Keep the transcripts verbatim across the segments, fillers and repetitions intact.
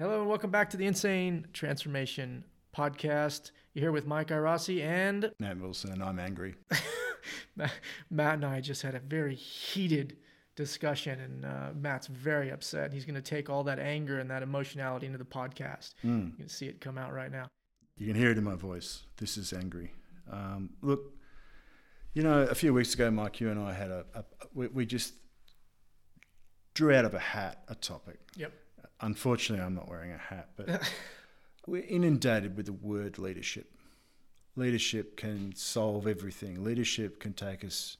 Hello and welcome back to the Insane Transformation Podcast. You're here with Mike Iarossi and Matt Wilson, and I'm angry. Matt and I just had a very heated discussion, and uh, Matt's very upset. He's going to take all that anger and that emotionality into the podcast. Mm. You can see it come out right now. You can hear it in my voice. This is angry. Um, look, you know, a few weeks ago, Mike, you and I had a, a we, we just drew out of a hat a topic. Yep. Unfortunately, I'm not wearing a hat, but we're inundated with the word leadership. Leadership can solve everything. Leadership can take us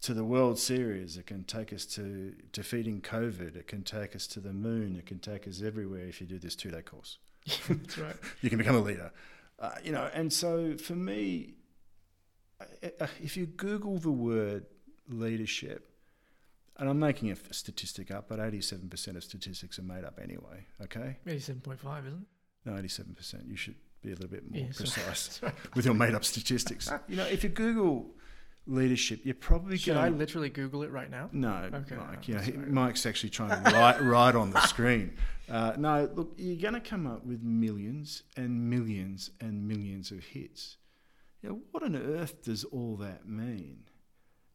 to the World Series. It can take us to defeating COVID. It can take us to the moon. It can take us everywhere if you do this two-day course. That's right. You can become a leader. Uh, you know, and so for me, if you Google the word leadership, and I'm making a statistic up, but eighty-seven percent of statistics are made up anyway, okay? eighty-seven point five, isn't it? No, eighty-seven percent. You should be a little bit more yeah, precise right. with your made-up statistics. You know, if you Google leadership, you're probably should going... Should I literally Google it right now? No, okay, Mike. No, yeah, Mike's actually trying to write right on the screen. Uh, no, look, you're going to come up with millions and millions and millions of hits. You know, what on earth does all that mean?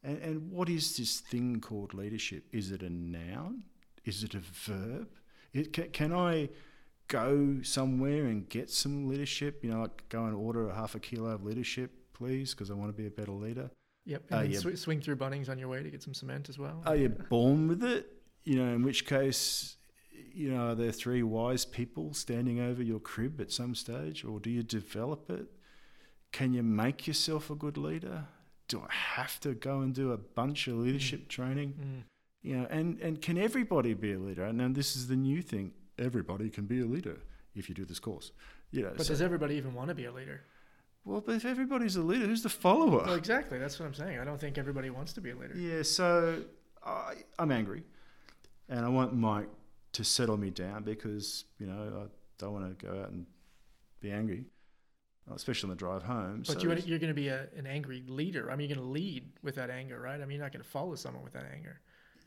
And, and what is this thing called leadership? Is it a noun? Is it a verb? It, can, can I go somewhere and get some leadership? You know, like go and order a half a kilo of leadership, please, because I want to be a better leader. Yep, and you, sw- swing through Bunnings on your way to get some cement as well. Are you born with it? You know, in which case, you know, are there three wise people standing over your crib at some stage, or do you develop it? Can you make yourself a good leader? Do I have to go and do a bunch of leadership mm. training? Mm. You know, and, and can everybody be a leader? And, and this is the new thing. Everybody can be a leader if you do this course. You know, but so, does everybody even want to be a leader? Well, but if everybody's a leader, who's the follower? Well, exactly. That's what I'm saying. I don't think everybody wants to be a leader. Yeah, so I, I'm angry. And I want Mike to settle me down because, you know, I don't want to go out and be angry. Especially on the drive home. But so you, you're going to be a, an angry leader. I mean, you're going to lead with that anger, right? I mean, you're not going to follow someone with that anger.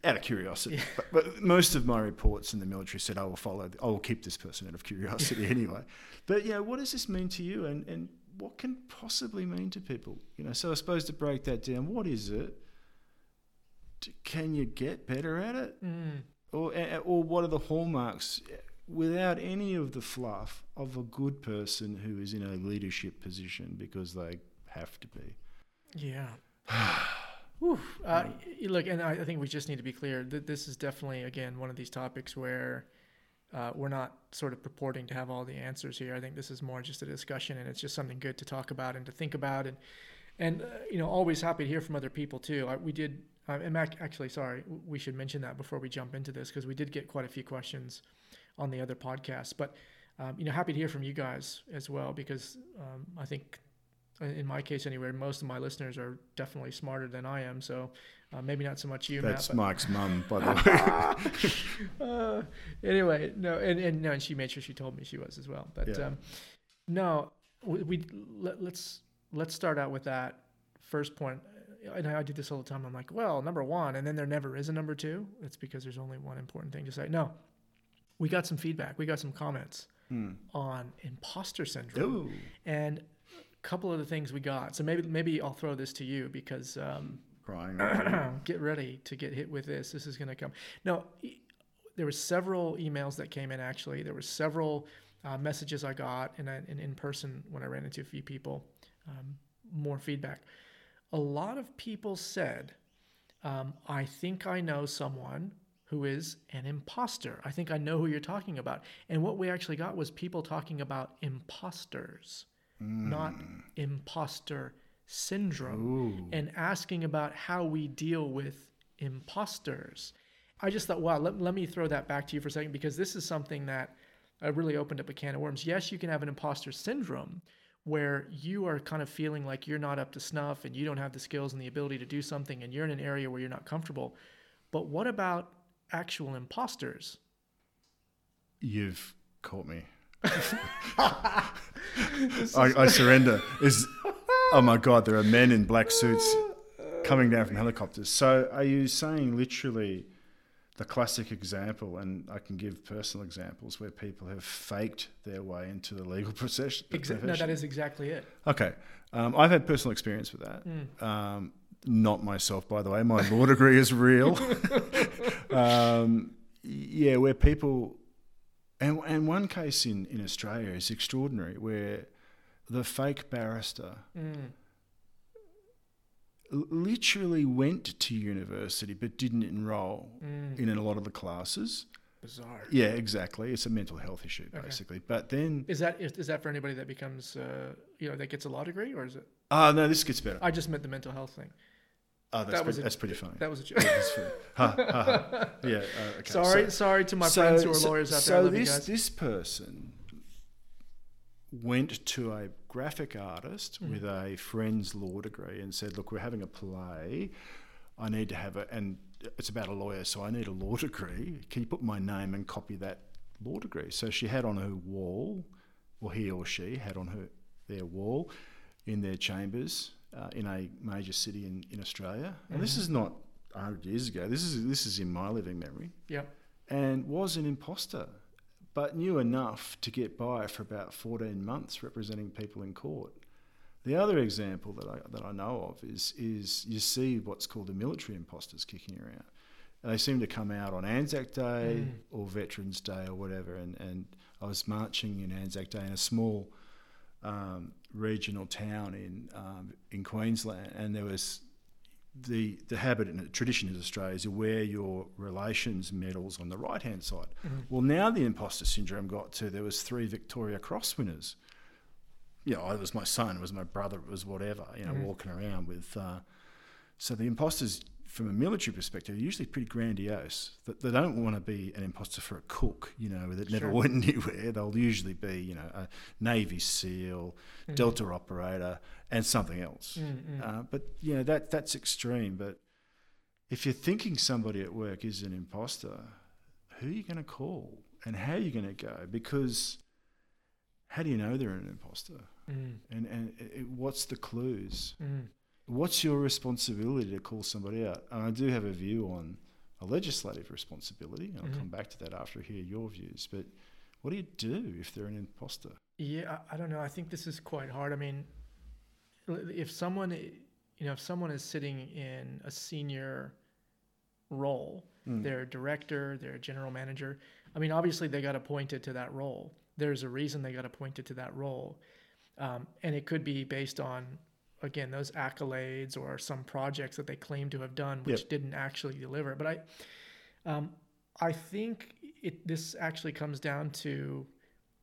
Out of curiosity. Yeah. But, but most of my reports in the military said, I will follow, I will keep this person out of curiosity anyway. But, you know, what does this mean to you? And, and what can possibly mean to people? You know, so I suppose to break that down, what is it? Can you get better at it? Mm. Or, or what are the hallmarks, without any of the fluff, of a good person who is in a leadership position because they have to be? Yeah. Whew. Uh, look, and I think we just need to be clear that this is definitely, again, one of these topics where uh, we're not sort of purporting to have all the answers here. I think this is more just a discussion, and it's just something good to talk about and to think about. And, and uh, you know, always happy to hear from other people too. I, we did, uh, and Mac, actually, sorry, we should mention that before we jump into this, because we did get quite a few questions on the other podcast, but um, you know, happy to hear from you guys as well, because um, I think in my case anyway, most of my listeners are definitely smarter than I am. So uh, maybe not so much you. That's Matt, but... Mike's mum, by the way. uh, anyway, no, and, and no, and she made sure she told me she was as well. But yeah. um, no, we, we let, let's let's start out with that first point. And I do this all the time. I'm like, well, number one, and then there never is a number two. That's because there's only one important thing to say. No. We got some feedback. We got some comments hmm. on imposter syndrome. Ooh. And a couple of the things we got. So maybe maybe I'll throw this to you because um, crying. Get ready to get hit with this. This is going to come. No, e- there were several emails that came in, actually. There were several uh, messages I got and in, in person when I ran into a few people, um, more feedback. A lot of people said, um, I think I know someone who is an imposter. I think I know who you're talking about. And what we actually got was people talking about imposters, mm. not imposter syndrome, Ooh. and asking about how we deal with imposters. I just thought, wow, let, let me throw that back to you for a second, because this is something that uh, really opened up a can of worms. Yes, you can have an imposter syndrome where you are kind of feeling like you're not up to snuff and you don't have the skills and the ability to do something and you're in an area where you're not comfortable. But what about actual imposters? You've caught me. I, I surrender. Is oh my God, there are men in black suits coming down from helicopters. So are you saying literally the classic example, and I can give personal examples where people have faked their way into the legal process- profession. No, that is exactly it. Okay. Um, I've had personal experience with that. Mm. Um, not myself, by the way. My law degree is real. um, yeah, where people... And and one case in, in Australia is extraordinary, where the fake barrister mm. l- literally went to university but didn't enroll mm. in a lot of the classes. Bizarre. Yeah, exactly. It's a mental health issue, basically. Okay. But then... Is that is, is that for anybody that becomes, uh, you know, that gets a law degree, or is it... Oh, uh, no, this gets better. I just meant the mental health thing. Oh, that's, that pretty, a, that's pretty funny. That was a joke. ha, ha, ha. Yeah, uh, okay. Sorry, so, sorry to my so, friends who are so, lawyers out there. So this, this person went to a graphic artist mm. with a friend's law degree and said, look, we're having a play. I need to have a... And it's about a lawyer, so I need a law degree. Can you put my name and copy that law degree? So she had on her wall, or he or she had on her their wall in their chambers... Uh, in a major city in, in Australia, and mm. this is not one hundred years ago. This is this is in my living memory. Yeah, and was an imposter, but knew enough to get by for about fourteen months representing people in court. The other example that I that I know of is is you see what's called the military imposters kicking around. And they seem to come out on Anzac Day mm. or Veterans Day or whatever. And and I was marching in Anzac Day in a small. Um, regional town in um, in Queensland, and there was the the habit and the tradition in Australia is you wear your relations medals on the right hand side. Mm-hmm. Well, now the imposter syndrome got to there was three Victoria Cross winners. You know, it was my son, it was my brother, it was whatever. You know, mm-hmm. walking around with. Uh, so the imposters, from a military perspective, are usually pretty grandiose. That they don't want to be an imposter for a cook, you know, that never sure. went anywhere. They'll usually be, you know, a Navy SEAL, mm. Delta operator, and something else. Mm, mm. Uh, but you know that that's extreme. But if you're thinking somebody at work is an imposter, who are you going to call and how are you going to go? Because how do you know they're an imposter? Mm. And and it, what's the clues? Mm. What's your responsibility to call somebody out? And I do have a view on a legislative responsibility, and I'll mm-hmm. come back to that after I hear your views. But what do you do if they're an imposter? Yeah, I, I don't know. I think this is quite hard. I mean, if someone, you know, if someone is sitting in a senior role, mm. they're a director, they're a general manager. I mean, obviously they got appointed to that role. There's a reason they got appointed to that role, um, and it could be based on. Again, those accolades or some projects that they claim to have done, which yep. didn't actually deliver. But I, um, I think it this actually comes down to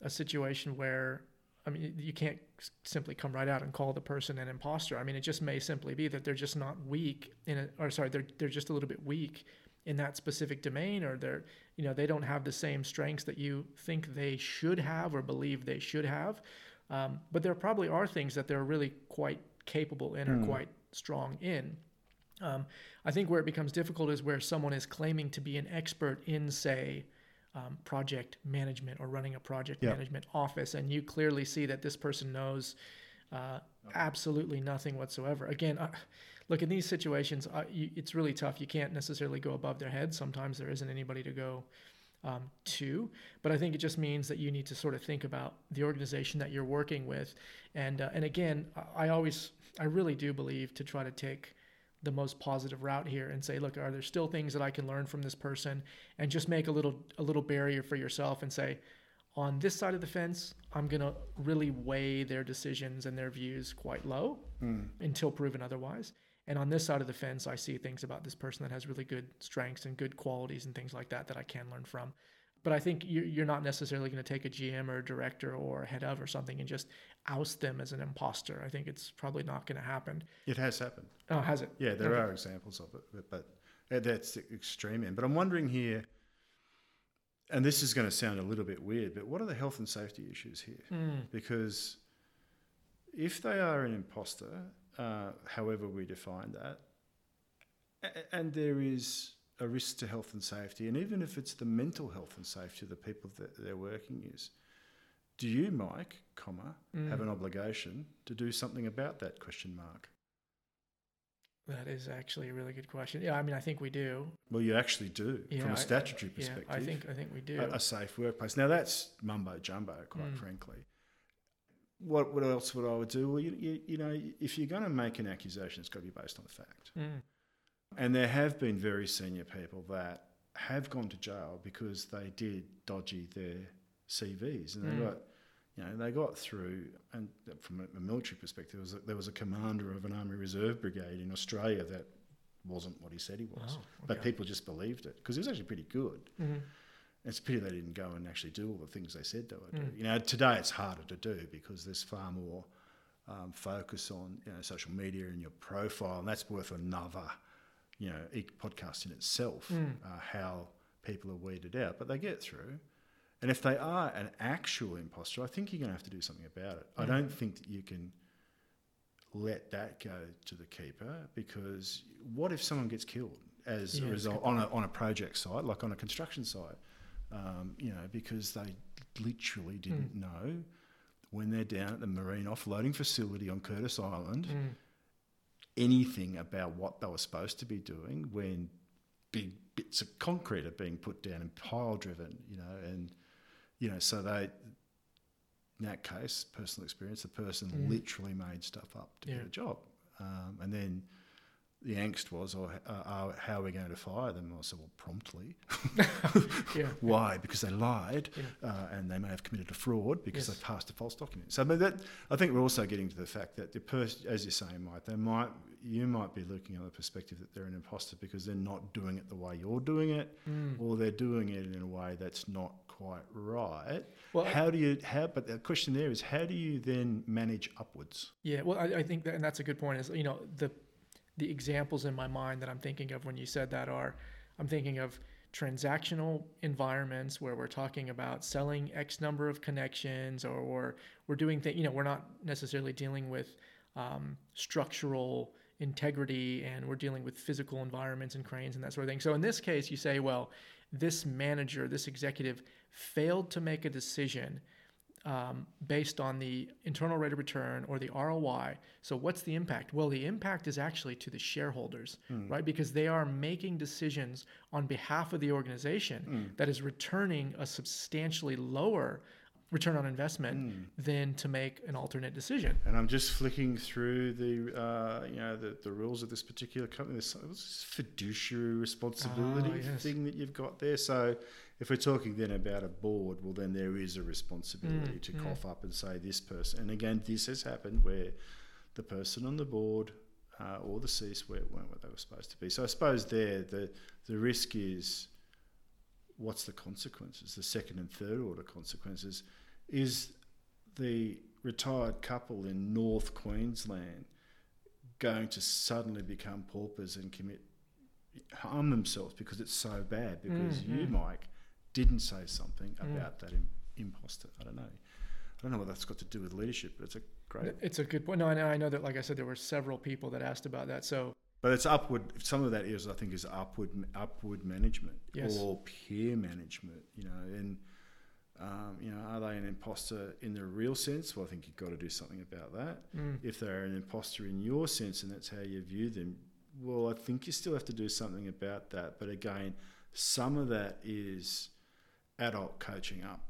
a situation where, I mean, you can't simply come right out and call the person an imposter. I mean, it just may simply be that they're just not weak in a, or sorry, they're they're just a little bit weak in that specific domain, or they're you know they don't have the same strengths that you think they should have or believe they should have. Um, but there probably are things that they're really quite capable in or mm. quite strong in. Um, I think where it becomes difficult is where someone is claiming to be an expert in, say, um, project management or running a project yep. management office, and you clearly see that this person knows uh, okay. absolutely nothing whatsoever. Again, I, look, in these situations, I, you, it's really tough. You can't necessarily go above their head. Sometimes there isn't anybody to go um, to, but I think it just means that you need to sort of think about the organization that you're working with. And, uh, and again, I, I always, I really do believe to try to take the most positive route here and say, look, are there still things that I can learn from this person? And just make a little, a little barrier for yourself and say, on this side of the fence, I'm going to really weigh their decisions and their views quite low mm. until proven otherwise. And on this side of the fence, I see things about this person that has really good strengths and good qualities and things like that that I can learn from. But I think you're not necessarily going to take a G M or a director or a head of or something and just oust them as an imposter. I think it's probably not going to happen. It has happened. Oh, has it? Yeah, there okay. are examples of it, but that's the extreme end. But I'm wondering here, and this is going to sound a little bit weird, but what are the health and safety issues here? Mm. Because if they are an imposter, uh, however we define that, a- and there is... a risk to health and safety, and even if it's the mental health and safety of the people that they're working is, do you, Mike, comma, mm. have an obligation to do something about that, question mark? That is actually a really good question. Yeah, I mean, I think we do. Well, you actually do, yeah, from a statutory I, perspective. Yeah, I think I think we do. A, a safe workplace. Now, that's mumbo jumbo, quite mm. frankly. What what else would I would do? Well, you you, you know, if you're going to make an accusation, it's got to be based on the fact. Mm. And there have been very senior people that have gone to jail because they did dodgy their C Vs, and mm. they got, you know, they got through. And from a military perspective, was a, there was a commander of an Army Reserve brigade in Australia that wasn't what he said he was, oh, okay. but people just believed it because he was actually pretty good. Mm-hmm. It's a pity they didn't go and actually do all the things they said they would do. Mm. You know, today it's harder to do because there's far more um, focus on, you know, social media and your profile, and that's worth another, you know, podcast in itself, mm. uh, how people are weeded out. But they get through. And if they are an actual imposter, I think you're going to have to do something about it. Mm. I don't think that you can let that go to the keeper, because what if someone gets killed as yeah, a result on a, on a project site, like on a construction site? Um, you know, because they literally didn't mm. know when they're down at the marine offloading facility on Curtis Island mm. anything about what they were supposed to be doing when big bits of concrete are being put down and pile driven, you know, and, you know, so they, in that case, personal experience, the person mm. literally made stuff up to yeah. get a job. Um, and then the angst was, or uh, uh, how are we going to fire them? I said, well, promptly. yeah, Why? Yeah. Because they lied, yeah. uh, and they may have committed a fraud because yes. they passed a false document. So, but that, I think we're also getting to the fact that the person, as you're saying, Mike, they might, you might be looking at the perspective that they're an imposter because they're not doing it the way you're doing it, mm. or they're doing it in a way that's not quite right. Well, how do you? How? But the question there is, how do you then manage upwards? Yeah. Well, I, I think that, and that's a good point. Is, you know, the The examples in my mind that I'm thinking of when you said that are, I'm thinking of transactional environments where we're talking about selling X number of connections, or, or we're doing things, you know, we're not necessarily dealing with um, structural integrity, and we're dealing with physical environments and cranes and that sort of thing. So in this case, you say, well, this manager, this executive failed to make a decision Um, based on the internal rate of return or the R O I. So what's the impact? Well, the impact is actually to the shareholders, mm. right? Because they are making decisions on behalf of the organization mm. that is returning a substantially lower return on investment mm. than to make an alternate decision. And I'm just flicking through the uh, you know the, the rules of this particular company. This fiduciary responsibility oh, yes. thing that you've got there. So if we're talking then about a board, well, then there is a responsibility mm, to mm. cough up and say this person. And again, this has happened where the person on the board uh, or the C-suite weren't what they were supposed to be. So I suppose there the the risk is, what's the consequences? The second and third order consequences. Is the retired couple in North Queensland going to suddenly become paupers and commit harm themselves because it's so bad? Because mm, you, mm. Mike, didn't say something about mm. that Im- imposter. I don't know. I don't know what that's got to do with leadership, but it's a great... It's a good point. No, I know, I know that, like I said, there were several people that asked about that. So, but it's upward. Some of that is, I think, is upward upward management yes. or peer management. You know, and um, you know, are they an imposter in the real sense? Well, I think you've got to do something about that. Mm. If they're an imposter in your sense, and that's how you view them, well, I think you still have to do something about that. But again, some of that is adult coaching up,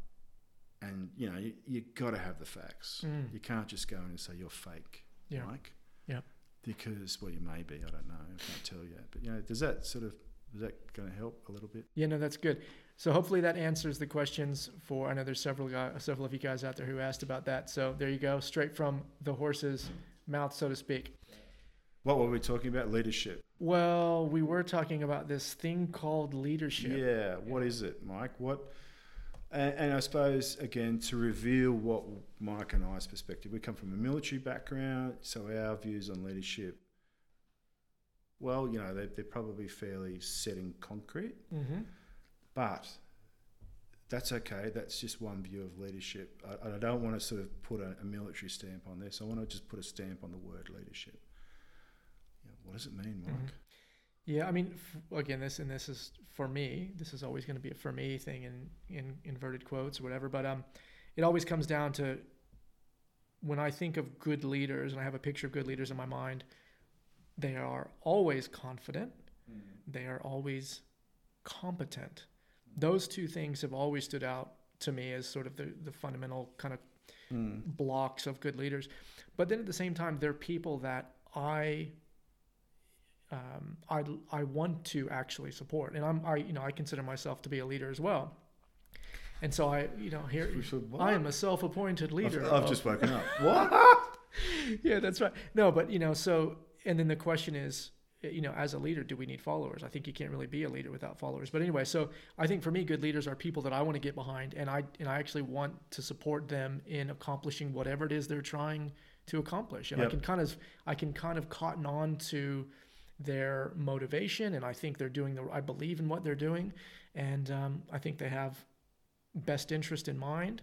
and you know, you, you've got to have the facts. Mm. You can't just go in and say you're fake, yeah. Mike. Yeah. Because, well, you may be, I don't know, I can't tell yet. But, you know, does that sort of, is that going to help a little bit? Yeah, no, that's good. So hopefully that answers the questions for, I know there's several guys, several of you guys out there who asked about that. So there you go, straight from the horse's mouth, so to speak. What were we talking about? Leadership. Well, we were talking about this thing called leadership. Yeah, what is it, Mike? What? And, and I suppose, again, to reveal what Mike and I's perspective, we come from a military background, so our views on leadership, well, you know, they're, they're probably fairly set in concrete, mm-hmm. but that's okay. That's just one view of leadership. I, I don't want to sort of put a, a military stamp on this. I want to just put a stamp on the word leadership. You know, what does it mean, Mike? Mm-hmm. Yeah, I mean, f- again, this and this is for me. This is always going to be a "for me" thing in, in inverted quotes or whatever. But um, it always comes down to, when I think of good leaders, and I have a picture of good leaders in my mind, They are always confident. Mm-hmm. They are always competent. Those two things have always stood out to me as sort of the, the fundamental kind of mm. blocks of good leaders. But then at the same time, they're people that I um, I I want to actually support, and I'm I you know I consider myself to be a leader as well. And so I you know here should, I am a self-appointed leader. I've, I've of, just woken up. What? Yeah, that's right. No, but you know so and then the question is, you know, as a leader, do we need followers? I think you can't really be a leader without followers. But anyway, so I think for me, good leaders are people that I want to get behind, and I and I actually want to support them in accomplishing whatever it is they're trying to accomplish. And yep. I can kind of I can kind of cotton on to their motivation, and I think they're doing the I believe in what they're doing, and um, I think they have best interest in mind,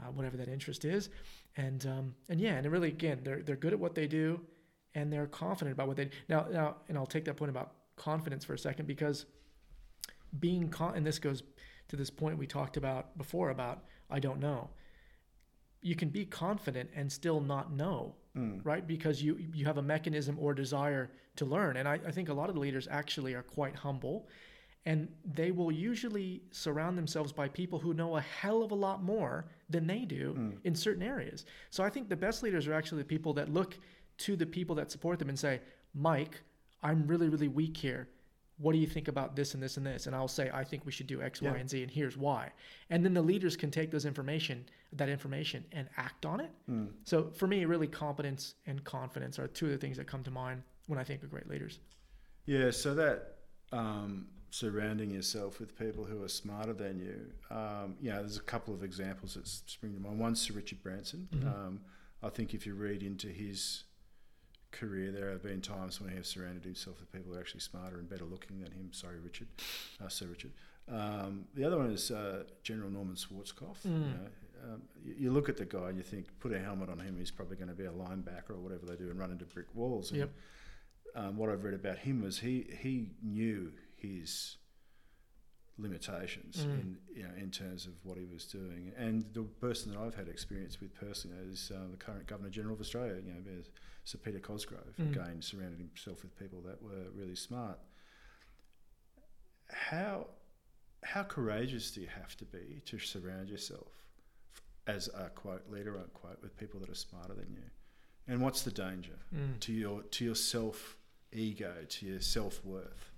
uh, whatever that interest is, and um, and yeah, and really again, they're they're good at what they do. And they're confident about what they do. Now, now, and I'll take that point about confidence for a second, because being con- and this goes to this point we talked about before about I don't know. You can be confident and still not know, mm. right? Because you you have a mechanism or desire to learn. And I, I think a lot of the leaders actually are quite humble, and they will usually surround themselves by people who know a hell of a lot more than they do mm. in certain areas. So I think the best leaders are actually the people that look to the people that support them and say, Mike, I'm really, really weak here. What do you think about this and this and this? And I'll say, I think we should do X, yeah. Y, and Z, and here's why. And then the leaders can take those information, that information and act on it. Mm. So for me, really competence and confidence are two of the things that come to mind when I think of great leaders. Yeah, so that um, surrounding yourself with people who are smarter than you, um, you know, there's a couple of examples that spring to mind. One's Sir Richard Branson. Mm-hmm. Um, I think if you read into his career, there have been times when he has surrounded himself with people who are actually smarter and better looking than him. Sorry, Richard, uh, Sir Richard. Um, the other one is uh, General Norman Schwarzkopf. Mm. You know, um, you, you look at the guy and you think, put a helmet on him, he's probably going to be a linebacker or whatever they do and run into brick walls. And, yep. um, what I've read about him was he he knew his limitations mm. in you know, in terms of what he was doing. And the person that I've had experience with personally is uh, the current Governor General of Australia, you know, Sir Peter Cosgrove. Mm. Again, surrounded himself with people that were really smart. How how courageous do you have to be to surround yourself as a quote leader unquote with people that are smarter than you? And what's the danger mm. to your to your self ego, to your self worth?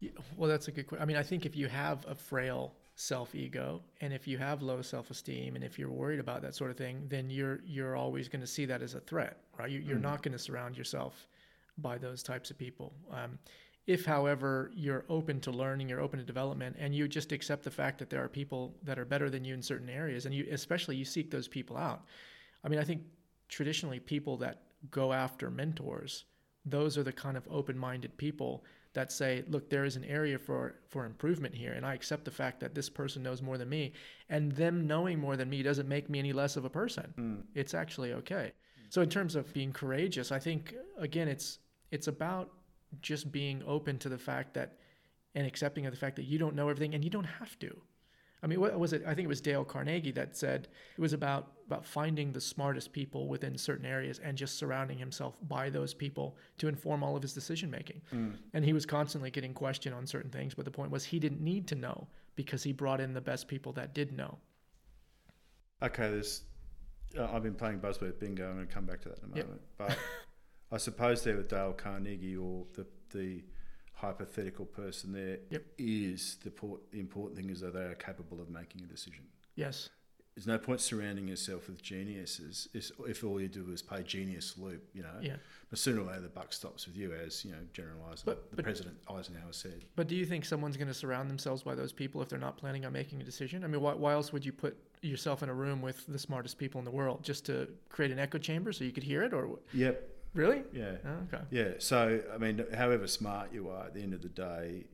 Yeah, well, that's a good question. I mean, I think if you have a frail self-ego and if you have low self-esteem and if you're worried about that sort of thing, then you're you're always going to see that as a threat, right? You, you're mm. not going to surround yourself by those types of people. Um, if, however, you're open to learning, you're open to development, and you just accept the fact that there are people that are better than you in certain areas, and you especially you seek those people out. I mean, I think traditionally people that go after mentors, those are the kind of open-minded people that say, look, there is an area for, for improvement here, and I accept the fact that this person knows more than me, and them knowing more than me doesn't make me any less of a person. Mm. It's actually okay. Mm. So in terms of being courageous, I think, again, it's it's about just being open to the fact that, and accepting of the fact that you don't know everything, and you don't have to. I mean, what was it? I think it was Dale Carnegie that said it was about, about finding the smartest people within certain areas and just surrounding himself by those people to inform all of his decision-making. Mm. And he was constantly getting questioned on certain things, but the point was he didn't need to know because he brought in the best people that did know. Okay, this, uh, I've been playing buzzword bingo. I'm going to come back to that in a moment. Yep. But I suppose there with Dale Carnegie or the the... hypothetical person there yep. is the, por- the important thing is that they are capable of making a decision. Yes. There's no point surrounding yourself with geniuses if, if all you do is play genius loop, you know. Yeah. But sooner or later the buck stops with you, as, you know, General Eisenhower, but, the but, President Eisenhower said. But do you think someone's going to surround themselves by those people if they're not planning on making a decision? I mean, why, why else would you put yourself in a room with the smartest people in the world? Just to create an echo chamber so you could hear it? Or Yep. Really? Yeah. Oh, okay. Yeah. So, I mean, however smart you are, at the end of the day,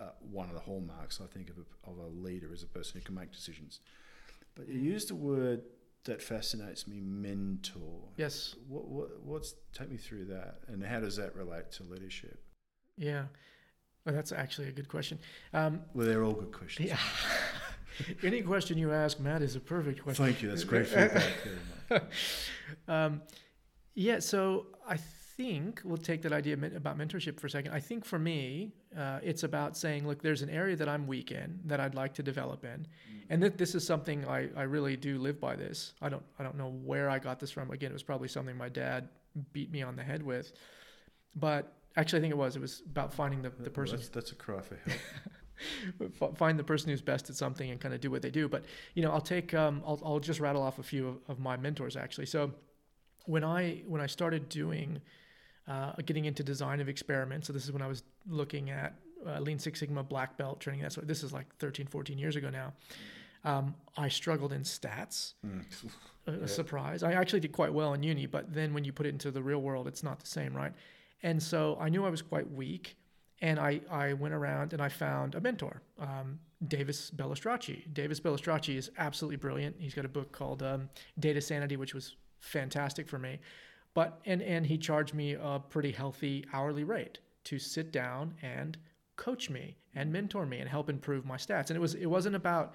uh, one of the hallmarks, I think, of a, of a leader is a person who can make decisions. But you used a word that fascinates me, mentor. Yes. What, what, what's take me through that, and how does that relate to leadership? Yeah. Well, that's actually a good question. Um, well, they're all good questions. Yeah. Any question you ask, Matt, is a perfect question. Thank you. That's great feedback. There, Matt. um, Yeah, so I th- think we'll take that idea about mentorship for a second. I think for me, uh, it's about saying, look, there's an area that I'm weak in that I'd like to develop in. Mm-hmm. And that this is something I, I really do live by this. I don't, I don't know where I got this from. Again, it was probably something my dad beat me on the head with, but actually I think it was, it was about finding the, the person. That's, that's a cry for help. Find the person who's best at something and kind of do what they do. But, you know, I'll take, um, I'll, I'll just rattle off a few of, of my mentors actually. So when I, when I started doing, uh, getting into design of experiments, so this is when I was looking at uh, Lean Six Sigma, black belt training. That's what, this is like thirteen, fourteen years ago now. Um, I struggled in stats, mm. a, a yeah. surprise. I actually did quite well in uni, but then when you put it into the real world, it's not the same, right? And so I knew I was quite weak, and I, I went around and I found a mentor, um, Davis Balestracci. Davis Balestracci is absolutely brilliant. He's got a book called um, Data Sanity, which was fantastic for me. But and and he charged me a pretty healthy hourly rate to sit down and coach me and mentor me and help improve my stats. And it was it wasn't about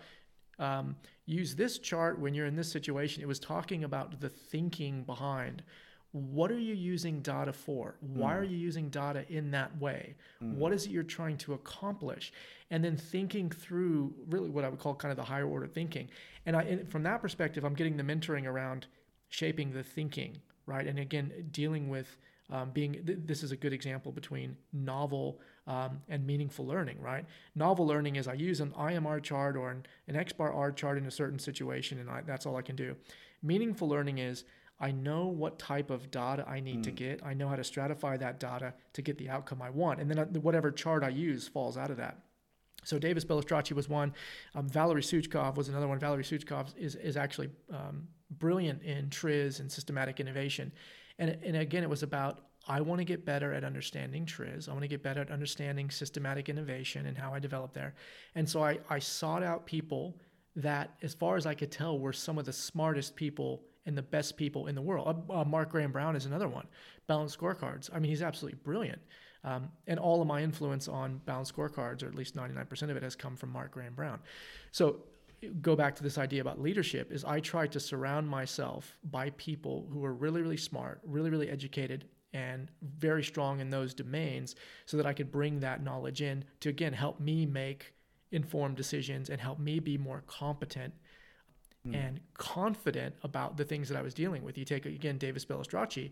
um, use this chart when you're in this situation. It was talking about the thinking behind. What are you using data for? Why mm. are you using data in that way? Mm. What is it you're trying to accomplish? And then thinking through really what I would call kind of the higher order thinking. And I, and from that perspective, I'm getting the mentoring around shaping the thinking, right? And again, dealing with um, being, th- this is a good example between novel um, and meaningful learning, right? Novel learning is I use an I M R chart or an, an X-bar R chart in a certain situation, and I, that's all I can do. Meaningful learning is I know what type of data I need mm. to get. I know how to stratify that data to get the outcome I want. And then whatever chart I use falls out of that. So Davis Balestracci was one. Um, Valerie Suchkov was another one. Valerie Suchkov is, is actually um, brilliant in T R I Z and systematic innovation. And, and again, it was about, I want to get better at understanding T R I Z. I want to get better at understanding systematic innovation and how I develop there. And so I, I sought out people that, as far as I could tell, were some of the smartest people and the best people in the world. Uh, Mark Graham Brown is another one. Balanced scorecards. I mean, he's absolutely brilliant. Um, and all of my influence on balanced scorecards, or at least ninety-nine percent of it, has come from Mark Graham Brown. So go back to this idea about leadership is I try to surround myself by people who are really, really smart, really, really educated, and very strong in those domains so that I could bring that knowledge in to, again, help me make informed decisions and help me be more competent and confident about the things that I was dealing with. You take, again, Davis Balestracci.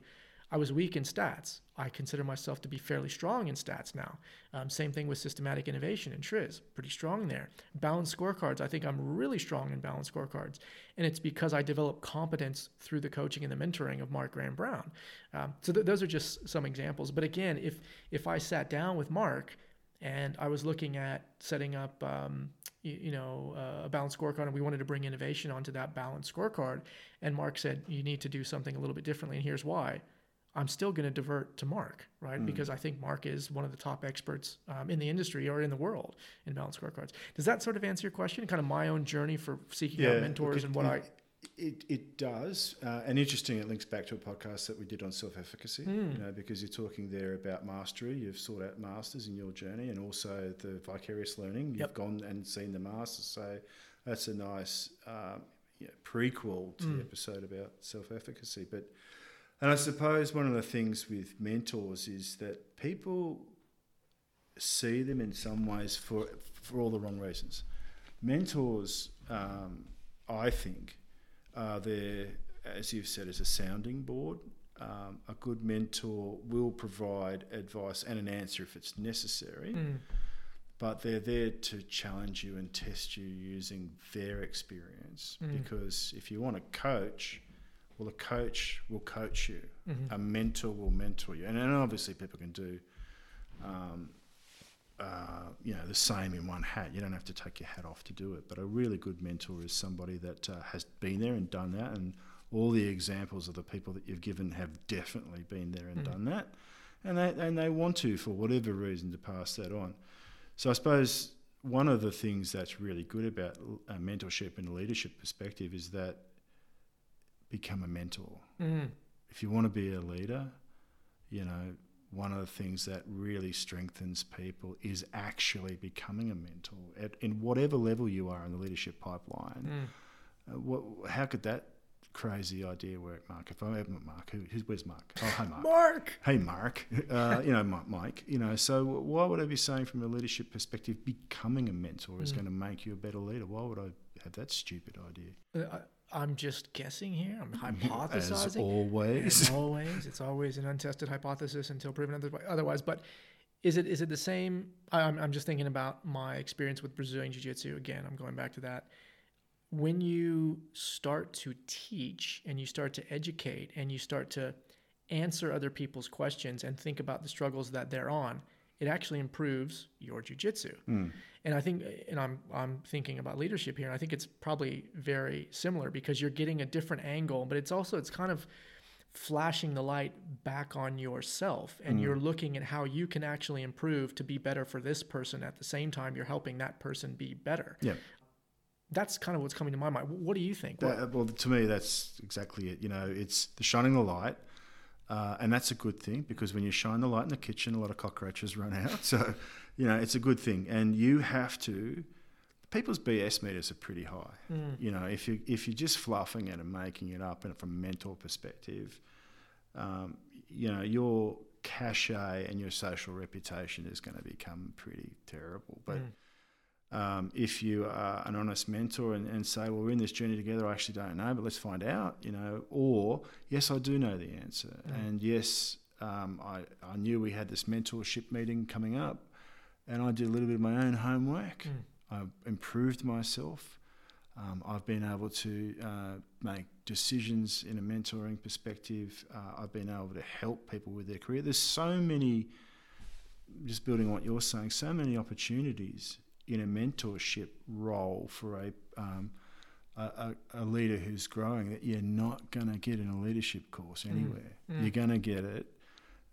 I was weak in stats. I consider myself to be fairly strong in stats now. Um, same thing with systematic innovation and T R I Z, pretty strong there. Balanced scorecards, I think I'm really strong in balanced scorecards. And it's because I developed competence through the coaching and the mentoring of Mark Graham Brown. Um, so th- those are just some examples. But again, if if I sat down with Mark and I was looking at setting up um, You, you know, uh, a balanced scorecard, and we wanted to bring innovation onto that balanced scorecard. And Mark said, you need to do something a little bit differently, and here's why. I'm still going to divert to Mark, right? Mm. Because I think Mark is one of the top experts um, in the industry or in the world in balanced scorecards. Does that sort of answer your question? Kind of my own journey for seeking yeah, out mentors it, and what it, I... It it does. Uh, and interesting, it links back to a podcast that we did on self-efficacy, mm. you know, because you're talking there about mastery. You've sought out masters in your journey, and also the vicarious learning. You've yep. gone and seen the masters. So that's a nice um, you know, prequel to mm. the episode about self-efficacy. But and I suppose one of the things with mentors is that people see them in some ways for, for all the wrong reasons. Mentors, um, I think... Uh, there, as you've said, is a sounding board. Um, a good mentor will provide advice and an answer if it's necessary, mm. but they're there to challenge you and test you using their experience. Mm. Because if you want a coach, well, a coach will coach you. Mm-hmm. A mentor will mentor you. And, and obviously people can do... Um, Uh, you know, the same in one hat. You don't have to take your hat off to do it. But a really good mentor is somebody that uh, has been there and done that, and all the examples of the people that you've given have definitely been there and mm. done that, and they and they want to, for whatever reason, to pass that on. So I suppose one of the things that's really good about uh, mentorship and leadership perspective is that become a mentor. Mm. If you want to be a leader, you know, one of the things that really strengthens people is actually becoming a mentor at in whatever level you are in the leadership pipeline. Mm. Uh, what, how could that crazy idea work, Mark. If I haven't, Mark, who, where's Mark? Oh, hey, Mark. Mark! Hey, Mark. Uh, you know, Mike, you know, so why would I be saying from a leadership perspective, becoming a mentor mm. is going to make you a better leader? Why would I have that stupid idea? Uh, I, I'm just guessing here. I'm hypothesizing. As always. As always. It's always an untested hypothesis until proven otherwise. But is it is it the same? I'm, I'm just thinking about my experience with Brazilian Jiu-Jitsu. Again, I'm going back to that. When you start to teach and you start to educate and you start to answer other people's questions and think about the struggles that they're on, it actually improves your jiu-jitsu. Mm. And I think, and I'm I'm thinking about leadership here, and I think it's probably very similar because you're getting a different angle, but it's also, it's kind of flashing the light back on yourself, and mm. you're looking at how you can actually improve to be better for this person. At the same time, you're helping that person be better. Yeah. That's kind of what's coming to my mind. What do you think? That, well, to me, that's exactly it. You know, it's the shining the light, uh, and that's a good thing, because when you shine the light in the kitchen, a lot of cockroaches run out. So, you know, it's a good thing. And you have to. People's B S meters are pretty high. Mm. You know, if you if you're just fluffing it and making it up, and from a mentor perspective, um, you know, your cachet and your social reputation is going to become pretty terrible. But. Mm. Um, if you are an honest mentor and, and say, well, we're in this journey together, I actually don't know, but let's find out, you know, or yes, I do know the answer. Mm. And yes, um, I, I knew we had this mentorship meeting coming up, and I did a little bit of my own homework. Mm. I improved myself. Um, I've been able to uh, make decisions in a mentoring perspective. Uh, I've been able to help people with their career. There's so many, just building on what you're saying, so many opportunities in a mentorship role for a, um, a a leader who's growing that you're not going to get in a leadership course anywhere. Mm. Mm. You're going to get it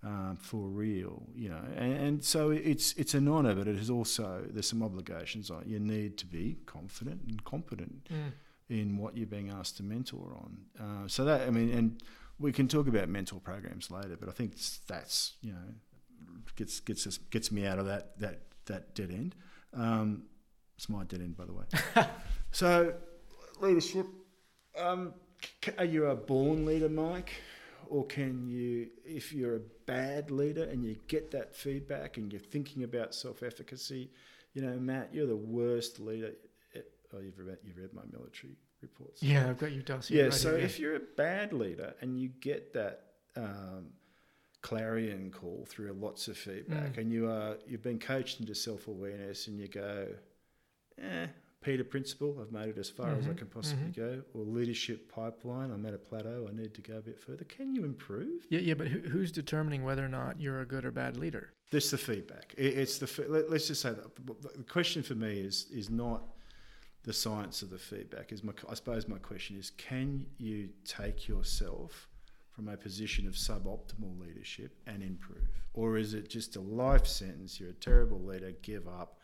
um, for real, you know. And, and so it's it's an honour, but it is also, there's some obligations on it. You need to be confident and competent mm. in what you're being asked to mentor on. Uh, so that, I mean, and we can talk about mentor programs later, but I think that's, you know, gets gets us, gets me out of that that that dead end. Um, it's my dead end, by the way. So, leadership. Um, are you a born leader, Mike? Or can you, if you're a bad leader and you get that feedback and you're thinking about self-efficacy, you know, Matt, you're the worst leader. Oh, you've read, you've read my military reports. Yeah, I've got you done. Yeah, right so here. If you're a bad leader and you get that... Um, clarion call through lots of feedback mm. and you are you've been coached into self-awareness and you go, eh, Peter Principle, I've made it as far mm-hmm. as I can possibly mm-hmm. go, or leadership pipeline, I'm at a plateau, I need to go a bit further. Can you improve? Yeah, yeah, but who, who's determining whether or not you're a good or bad leader? That's the feedback. It, it's the let, let's just say that the question for me is is not the science of the feedback. Is my I suppose my question is, can you take yourself from a position of suboptimal leadership and improve? Or is it just a life sentence, you're a terrible leader, give up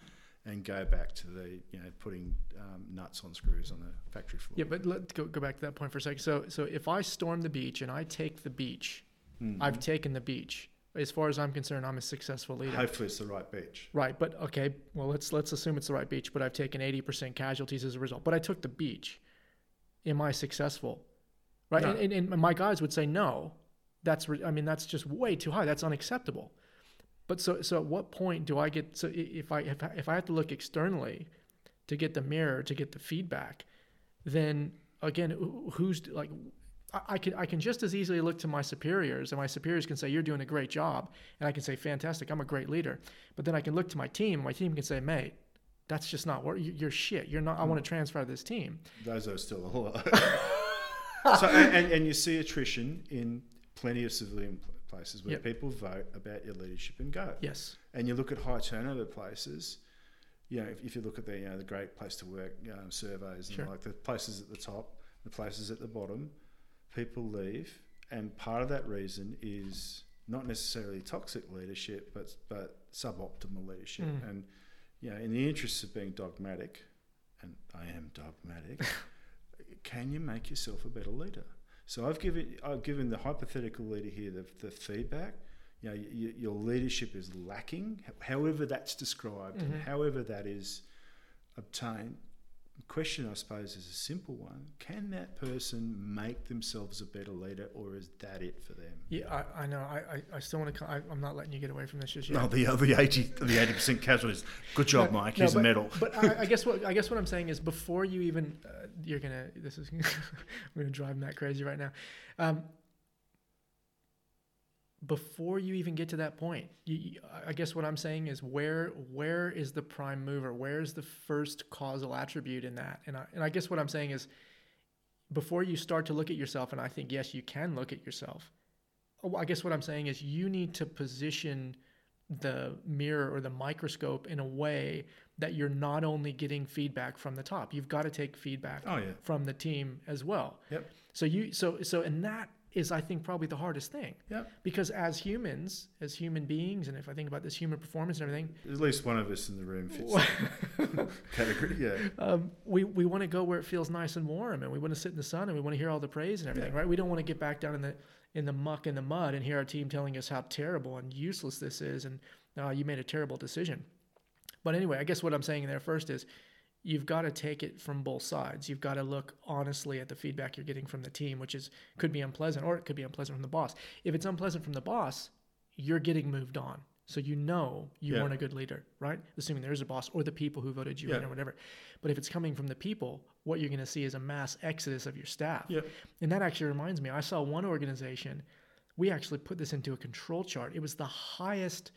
and go back to the, you know, putting um, nuts on screws on the factory floor? Yeah, but let's go, go back to that point for a second. So so if I storm the beach and I take the beach, mm-hmm. I've taken the beach. As far as I'm concerned, I'm a successful leader. Hopefully it's the right beach. Right, but okay, well, let's let's assume it's the right beach, but I've taken eighty percent casualties as a result. But I took the beach. Am I successful? Right, no. and, and, and my guys would say no. That's re- I mean that's just way too high. That's unacceptable. But so so at what point do I get? So if I if I, if I have to look externally to get the mirror to get the feedback, then again, who's like I, I can I can just as easily look to my superiors, and my superiors can say you're doing a great job, and I can say fantastic, I'm a great leader. But then I can look to my team, and my team can say, mate, that's just not work. You're shit. You're not. I want to transfer to this team. Those are still alive. So, and, and you see attrition in plenty of civilian places where yep. people vote about your leadership and go. Yes. And you look at high turnover places, you know, if, if you look at the, you know, the great place to work um, surveys and sure. like the places at the top, the places at the bottom, people leave. And part of that reason is not necessarily toxic leadership, but, but suboptimal leadership. Mm. And, you know, in the interests of being dogmatic, and I am dogmatic... Can you make yourself a better leader? So I've given I've given the hypothetical leader here the, the feedback. You know, you, your leadership is lacking, however that's described, mm-hmm. and however that is obtained. question, I suppose, is a simple one. Can that person make themselves a better leader, or is that it for them? Yeah, I, I know. I, I still want to... I, I'm not letting you get away from this just yet. No, the the eighty percent casualties. Good job, no, Mike. No, Here's but, a medal. But I, I guess what I guess what I'm saying is before you even... Uh, you're going to... This is... I'm going to drive Matt crazy right now. Um, before you even get to that point, you, I guess what I'm saying is where where is the prime mover? Where's the first causal attribute in that? And I, and I guess what I'm saying is before you start to look at yourself, and I think, yes, you can look at yourself. I guess what I'm saying is you need to position the mirror or the microscope in a way that you're not only getting feedback from the top. You've got to take feedback oh, yeah. from the team as well. Yep. So you so so in that is I think probably the hardest thing. Yep. Because as humans, as human beings, and if I think about this human performance and everything, at least one of us in the room fits that category. Yeah. Um, we we want to go where it feels nice and warm, and we want to sit in the sun, and we want to hear all the praise and everything, yeah. right? We don't want to get back down in the in the muck and the mud and hear our team telling us how terrible and useless this is, and oh, you made a terrible decision. But anyway, I guess what I'm saying there first is you've got to take it from both sides. You've got to look honestly at the feedback you're getting from the team, which is could be unpleasant, or it could be unpleasant from the boss. If it's unpleasant from the boss, you're getting moved on. So you know you yeah. weren't a good leader, right? Assuming there is a boss or the people who voted you yeah. in or whatever. But if it's coming from the people, what you're going to see is a mass exodus of your staff. Yeah. And that actually reminds me, I saw one organization, we actually put this into a control chart. It was the highest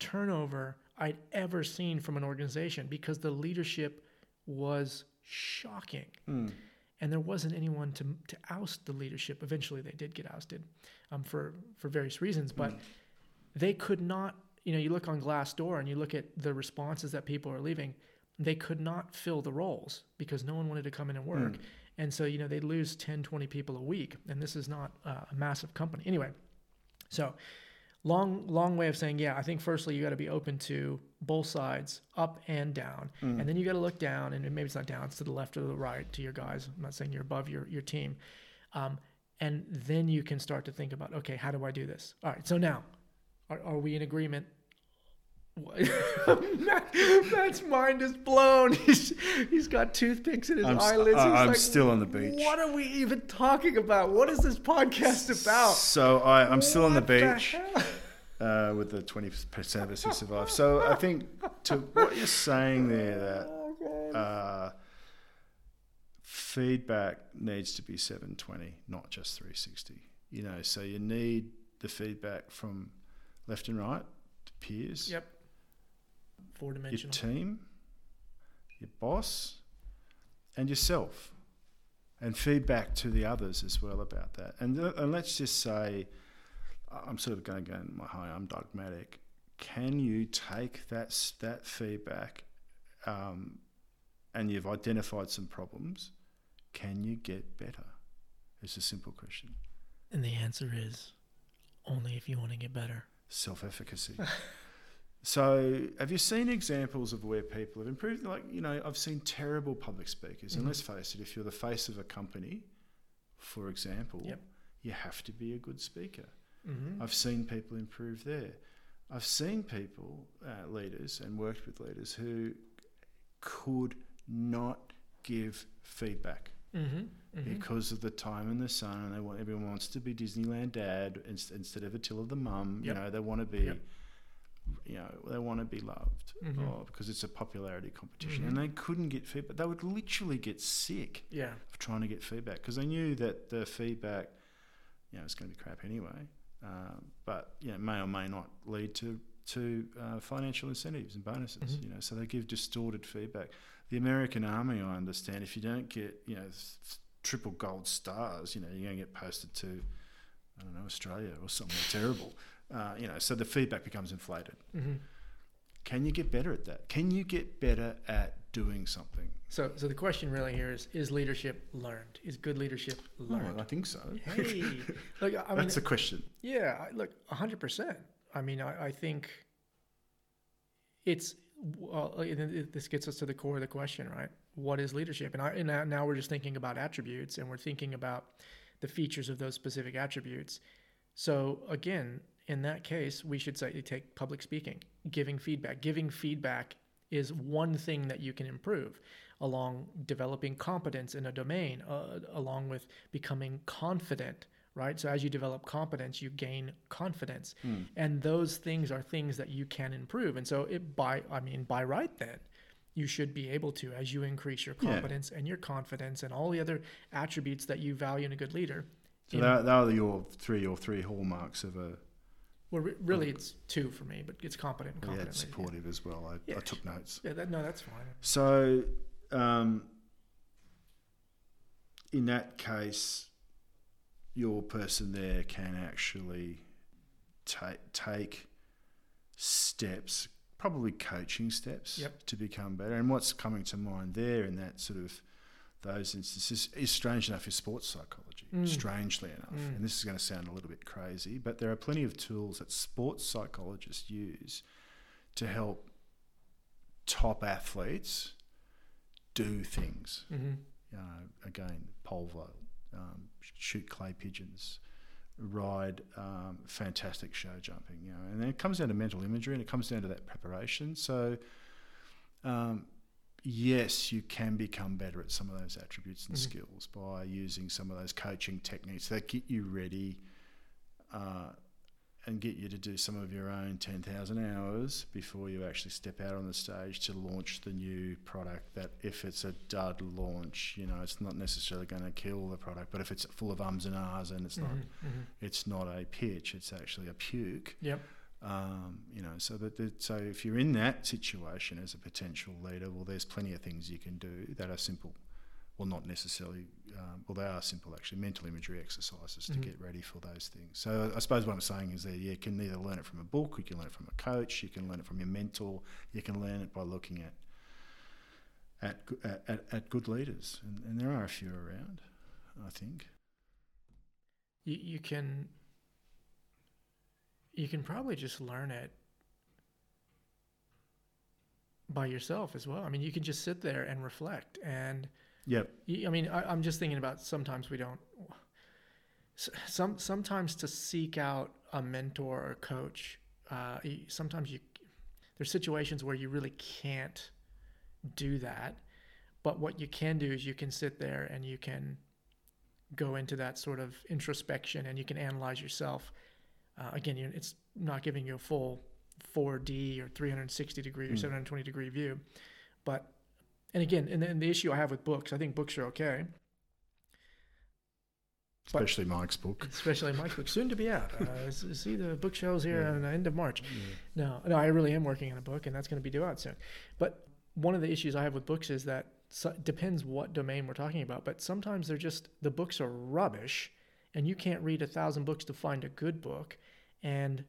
turnover I'd ever seen from an organization because the leadership was shocking. Mm. And there wasn't anyone to to oust the leadership. Eventually they did get ousted um, for, for various reasons, but mm. they could not, you know, you look on Glassdoor and you look at the responses that people are leaving, they could not fill the roles because no one wanted to come in and work. Mm. And so, you know, they lose ten, twenty people a week, and this is not uh, a massive company. Anyway, so long, long way of saying, yeah, I think firstly, you got to be open to both sides, up and down. Mm. And then you got to look down, and maybe it's not down, it's to the left or the right, to your guys. I'm not saying you're above your, your team. Um, and then you can start to think about, okay, how do I do this? All right, so now, are, are we in agreement? Matt, Matt's mind is blown. He's he's got toothpicks in his I'm, eyelids. He's I'm like, still on the beach. What are we even talking about? What is this podcast about? So I, I'm still what on the beach the uh, with the twenty percent of us who survive. So I think to what you're saying there, that uh, feedback needs to be seven twenty, not just three sixty. You know, so you need the feedback from left and right, to peers. Yep. Your team, your boss, and yourself, and feedback to the others as well about that. And, and let's just say, I'm sort of going to go in my high, I'm dogmatic. Can you take that that feedback, um, and you've identified some problems? Can you get better? It's a simple question. And the answer is only if you want to get better. Self-efficacy. So have you seen examples of where people have improved? Like, you know, I've seen terrible public speakers. Mm-hmm. And let's face it, if you're the face of a company, for example, yep. you have to be a good speaker. Mm-hmm. I've seen people improve there. I've seen people, uh, leaders, and worked with leaders who could not give feedback mm-hmm. Mm-hmm. because of the time and the sun, and they want, everyone wants to be Disneyland dad instead of Attila the mum. Yep. You know, they want to be... Yep. You know, they want to be loved mm-hmm. or because it's a popularity competition mm-hmm. and they couldn't get feedback. They would literally get sick yeah. of trying to get feedback because they knew that the feedback, you know, it's going to be crap anyway, uh, but, you know, may or may not lead to, to uh, financial incentives and bonuses, mm-hmm. you know, so they give distorted feedback. The American Army, I understand, if you don't get, you know, triple gold stars, you know, you're going to get posted to, I don't know, Australia or somewhere terrible. Uh, you know, so the feedback becomes inflated. Mm-hmm. Can you get better at that? Can you get better at doing something? So, so the question really here is: Is leadership learned? Is good leadership learned? Oh, I think so. Hey, look, I mean, that's the question. Yeah, look, a hundred percent. I mean, I, I think it's. Well, it, this gets us to the core of the question, right? What is leadership? And, I, and now we're just thinking about attributes, and we're thinking about the features of those specific attributes. So again. In that case, we should say take public speaking, giving feedback. Giving feedback is one thing that you can improve. along developing competence in a domain, uh, along with becoming confident, right? So as you develop competence, you gain confidence. Mm. And those things are things that you can improve. And so it by, I mean, by right then, you should be able to, as you increase your competence yeah. and your confidence and all the other attributes that you value in a good leader. So that, that are your three or three hallmarks of a... Well, re- really, um, it's two for me, but it's competent and competent. Yeah, it's supportive yeah. as well. I, yeah. I took notes. Yeah, that, no, that's fine. So um, in that case, your person there can actually ta- take steps, probably coaching steps yep. to become better. And what's coming to mind there in that sort of those instances is, strange enough, is sports psychology, mm. strangely enough. Mm. And this is going to sound a little bit crazy, but there are plenty of tools that sports psychologists use to help top athletes do things. Mm-hmm. You know, again, pole vault, um, shoot clay pigeons, ride um, fantastic show jumping, you know, and then it comes down to mental imagery and it comes down to that preparation. So, um, yes, you can become better at some of those attributes and mm-hmm. skills by using some of those coaching techniques that get you ready uh, and get you to do some of your own ten thousand hours before you actually step out on the stage to launch the new product. That if it's a dud launch, you know, it's not necessarily going to kill the product, but if it's full of ums and ahs and it's mm-hmm, not mm-hmm. it's not a pitch, it's actually a puke. Yep. Um, you know, so that the, so if you're in that situation as a potential leader, well, there's plenty of things you can do that are simple. Well, not necessarily. Um, well, they are simple actually. Mental imagery exercises mm-hmm. to get ready for those things. So I suppose what I'm saying is that yeah, you can either learn it from a book, you can learn it from a coach, you can learn it from your mentor, you can learn it by looking at at at, at good leaders, and, and there are a few around, I think. You you can. You can probably just learn it by yourself as well. I mean, you can just sit there and reflect. And yep. I mean, I, I'm just thinking about sometimes we don't. Some sometimes to seek out a mentor or a coach. Uh, sometimes you there's situations where you really can't do that. But what you can do is you can sit there and you can go into that sort of introspection and you can analyze yourself. Uh, again, you, it's not giving you a full four D or three hundred sixty degree or mm. seven hundred twenty degree view. But, and again, and then the issue I have with books, I think books are okay. Especially but, Mike's book. Especially Mike's book, soon to be out. Uh, see the bookshelves here yeah. on the end of March. Yeah. No, no, I really am working on a book and that's going to be due out soon. But one of the issues I have with books is that so, depends what domain we're talking about, but sometimes they're just, the books are rubbish and you can't read a thousand books to find a good book. And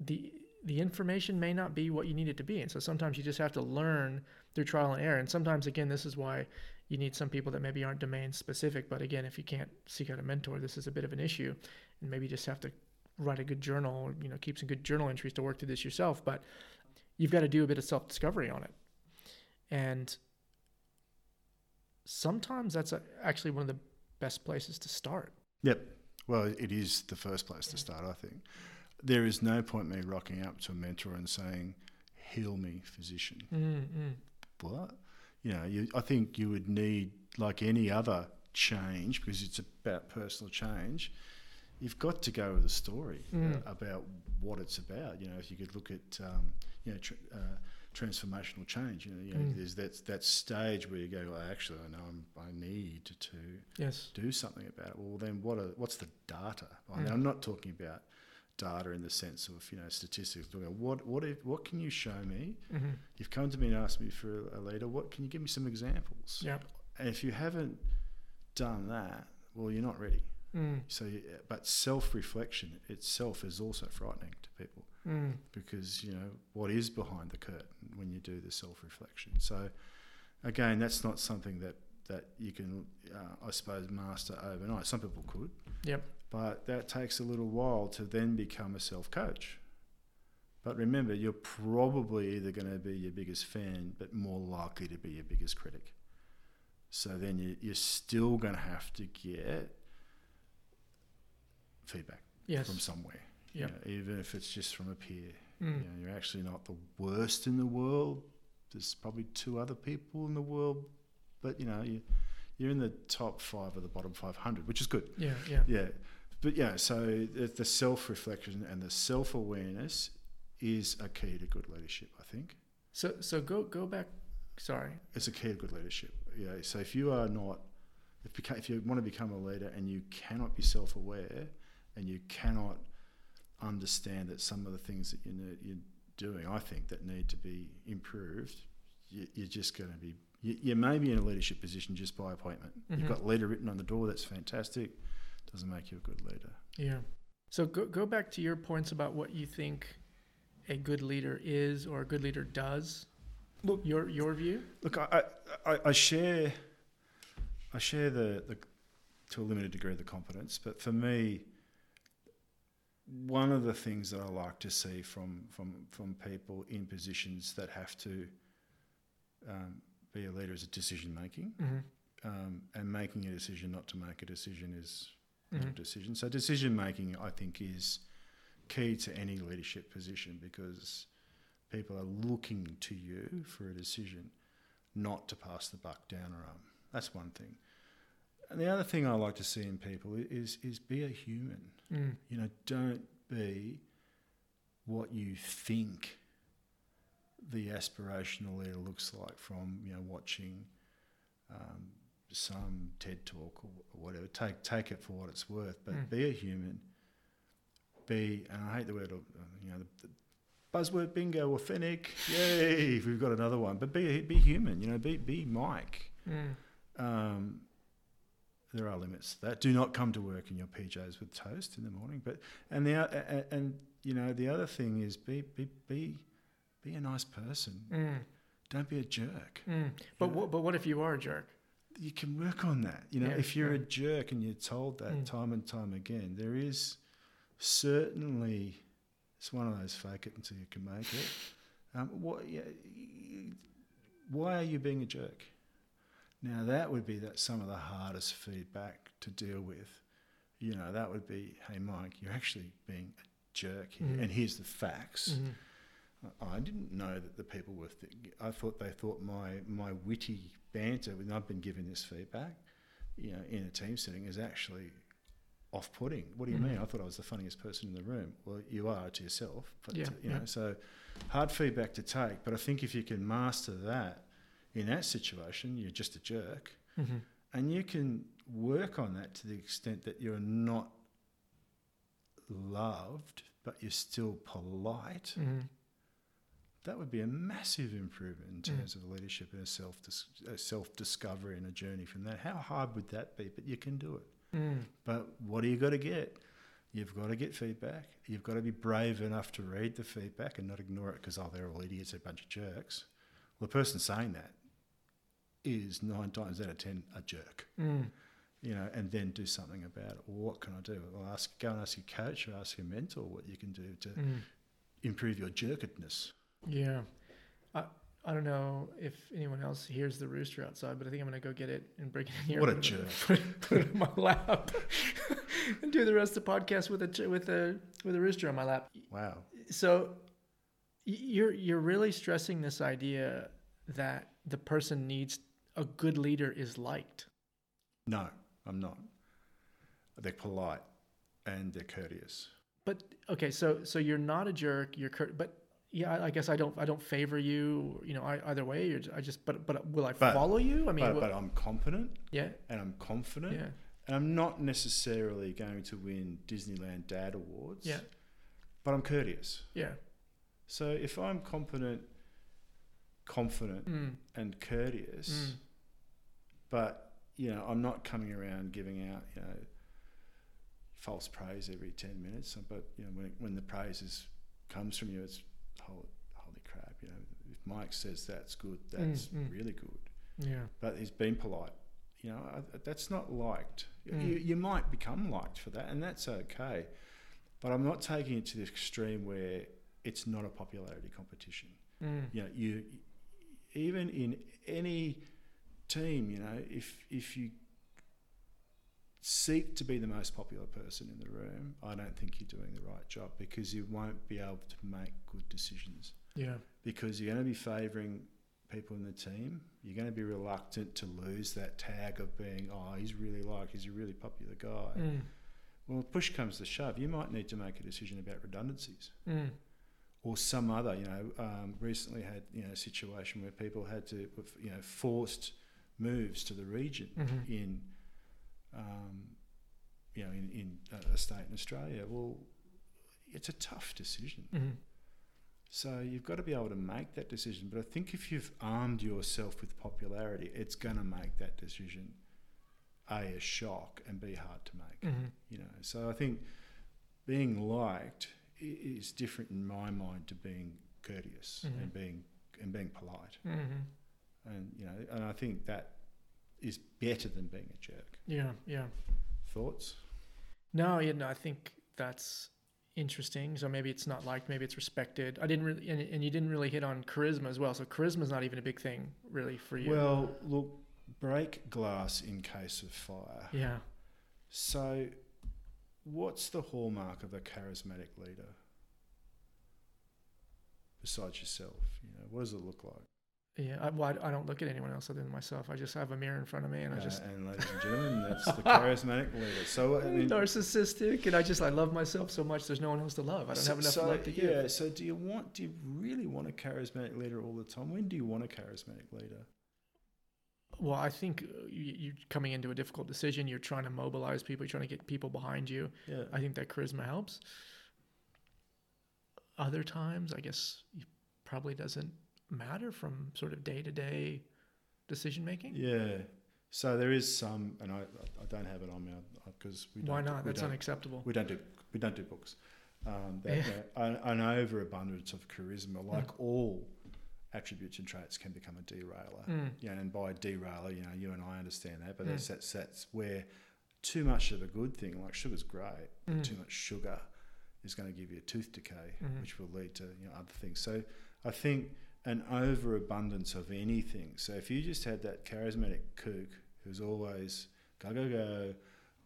the the information may not be what you need it to be. And so sometimes you just have to learn through trial and error. And sometimes, again, this is why you need some people that maybe aren't domain specific. But again, if you can't seek out a mentor, this is a bit of an issue. And maybe you just have to write a good journal or, you know, keep some good journal entries to work through this yourself. But you've got to do a bit of self-discovery on it. And sometimes that's actually one of the best places to start. Yep. Well, it is the first place to start, I think. There is no point me rocking up to a mentor and saying, heal me, physician. Mm-hmm. What? You know, you, I think you would need, like any other change, because it's about personal change, you've got to go with a story mm. uh, about what it's about. You know, if you could look at, um, you know, tr- uh, transformational change, you know, you know mm. there's that that stage where you go, well, actually, I know I'm, I need to, to yes. do something about it. Well, then what? Are, what's the data? I mean, mm. I'm not talking about data in the sense of, you know, statistics. What what if, what can you show me? Mm-hmm. You've come to me and asked me for a leader. What can you give me some examples? Yeah. And if you haven't done that, well, you're not ready. Mm. So, you, but self-reflection itself is also frightening to people. Mm. Because, you know, what is behind the curtain when you do the self-reflection? So, again, that's not something that, that you can, uh, I suppose, master overnight. Some people could. Yep. But that takes a little while to then become a self-coach. But remember, you're probably either going to be your biggest fan but more likely to be your biggest critic. So then you, you're still going to have to get feedback yes. from somewhere. Yep. You know, even if it's just from a peer, mm. you know, you're actually not the worst in the world. There's probably two other people in the world, but you know, you, you're in the top five of the bottom five hundred, which is good. Yeah, yeah, yeah. But yeah, so the, the self-reflection and the self-awareness is a key to good leadership, I think. So, so go go back. Sorry, it's a key to good leadership. Yeah. So if you are not, if, if you want to become a leader and you cannot be self-aware and you cannot understand that some of the things that you need, you're doing, I think, that need to be improved, you, you're just going to be. You, you may be in a leadership position just by appointment. Mm-hmm. You've got leader written on the door. That's fantastic. Doesn't make you a good leader. Yeah. So go go back to your points about what you think a good leader is or a good leader does. Look, your your view. Look, I I, I share I share the, the to a limited degree the competence, but for me, one of the things that I like to see from from from people in positions that have to um, be a leader is a decision making, mm-hmm. um, and making a decision not to make a decision is. Mm-hmm. Decision. So decision making, I think, is key to any leadership position because people are looking to you for a decision, not to pass the buck down or up. That's one thing. And the other thing I like to see in people is is be a human. Mm. You know, don't be what you think the aspirational leader looks like from, you know, watching um, some TED talk or whatever. Take take it for what it's worth, but mm. be a human. Be, and I hate the word, you know, the, the buzzword bingo, authentic. Yay, we've got another one. But be be human. You know, be be Mike. Mm. Um, there are limits to that. Do not come to work in your P Js with toast in the morning. But and the and, and you know the other thing is be be be, be a nice person. Mm. Don't be a jerk. Mm. But what, but what if you are a jerk? You can work on that. You know, yeah, if you're yeah. a jerk and you're told that mm. time and time again, there is certainly, it's one of those fake it until you can make it. Um, what, yeah, why are you being a jerk? Now, that would be that some of the hardest feedback to deal with. You know, that would be, hey, Mike, you're actually being a jerk here, mm. and here's the facts. Mm-hmm. I didn't know that the people were... Th- I thought they thought my, my witty banter, and I've been given this feedback, you know, in a team setting, is actually off-putting. What do you mm-hmm. mean? I thought I was the funniest person in the room. Well, you are to yourself. But yeah, to, you yeah. know, so hard feedback to take. But I think if you can master that in that situation, you're just a jerk. Mm-hmm. And you can work on that to the extent that you're not loved, but you're still polite. Mm-hmm. That would be a massive improvement in terms mm. of leadership and a self dis- a self-discovery and a journey from that. How hard would that be? But you can do it. Mm. But what do you got to get? You've got to get feedback. You've got to be brave enough to read the feedback and not ignore it because, oh, they're all idiots, they're a bunch of jerks. Well, the person saying that is nine times out of ten a jerk. Mm. You know, and then do something about it. Well, what can I do? Well, ask, go and ask your coach or ask your mentor what you can do to mm. improve your jerkedness. Yeah. I I don't know if anyone else hears the rooster outside, but I think I'm going to go get it and bring it in here. What a jerk. Put it, put it in my lap and do the rest of the podcast with a, with a, with a rooster on my lap. Wow. So you're, you're really stressing this idea that the person needs a good leader is liked. No, I'm not. They're polite and they're courteous. But okay. So, so you're not a jerk. You're courteous, but yeah, I guess I don't. I don't favor you. You know, either way. You're, I just. But but will I but, follow you? I mean, but, will, but I'm competent. Yeah. And I'm confident. Yeah. And I'm not necessarily going to win Disneyland Dad Awards. Yeah. But I'm courteous. Yeah. So if I'm competent, confident, mm. and courteous, mm. but you know, I'm not coming around giving out, you know, false praise every ten minutes. But you know, when it, when the praise is, comes from you, it's Holy, holy crap, you know, if Mike says that's good, that's mm, mm. really good. Yeah. But he's been polite. You know, I, that's not liked. Mm. You, you might become liked for that, and that's okay. But I'm not taking it to the extreme where it's not a popularity competition. Mm. You know, you even in any team, you know, if if you seek to be the most popular person in the room, I don't think you're doing the right job because you won't be able to make good decisions. Yeah. Because you're going to be favouring people in the team, you're going to be reluctant to lose that tag of being, oh, he's really like, he's a really popular guy. Mm. Well, push comes to shove, you might need to make a decision about redundancies. Mm. Or some other, you know, um, recently had, you know, a situation where people had to, you know, forced moves to the region mm-hmm. in, um, you know, in, in a state in Australia. Well, it's a tough decision. Mm-hmm. So you've got to be able to make that decision. But I think if you've armed yourself with popularity, it's going to make that decision, A, a shock, and B, hard to make. Mm-hmm. You know, so I think being liked is different in my mind to being courteous mm-hmm. and being and being polite, mm-hmm. and you know, and I think that is better than being a jerk. Yeah, yeah. Thoughts? No, yeah, no. I think that's interesting. So maybe it's not liked, maybe it's respected. I didn't really, and, and you didn't really hit on charisma as well. So charisma's not even a big thing really for you. Well, look, break glass in case of fire. Yeah. So, what's the hallmark of a charismatic leader besides yourself? You know, what does it look like? Yeah, I, well, I, I don't look at anyone else other than myself. I just have a mirror in front of me, and uh, I just. And ladies and gentlemen, that's the charismatic leader. So I mean, narcissistic, and I just I love myself so much. There's no one else to love. I don't so, have enough so, love to give. Yeah. So do you want? Do you really want a charismatic leader all the time? When do you want a charismatic leader? Well, I think you're coming into a difficult decision. You're trying to mobilize people. You're trying to get people behind you. Yeah. I think that charisma helps. Other times, I guess it probably doesn't matter from sort of day-to-day decision-making. Yeah. So there is some, and I, I don't have it on me because we don't. Why not? Do, That's unacceptable. We don't do we don't do books. Um, that, yeah. that, an overabundance of charisma, like mm. all attributes and traits, can become a derailer. Mm. You know, and by derailer, you know, you and I understand that, but mm. that's, that's that's where too much of a good thing, like sugar's great, but mm. too much sugar is going to give you a tooth decay, mm-hmm. which will lead to, you know, other things. So I think an overabundance of anything. So if you just had that charismatic kook who's always go go go,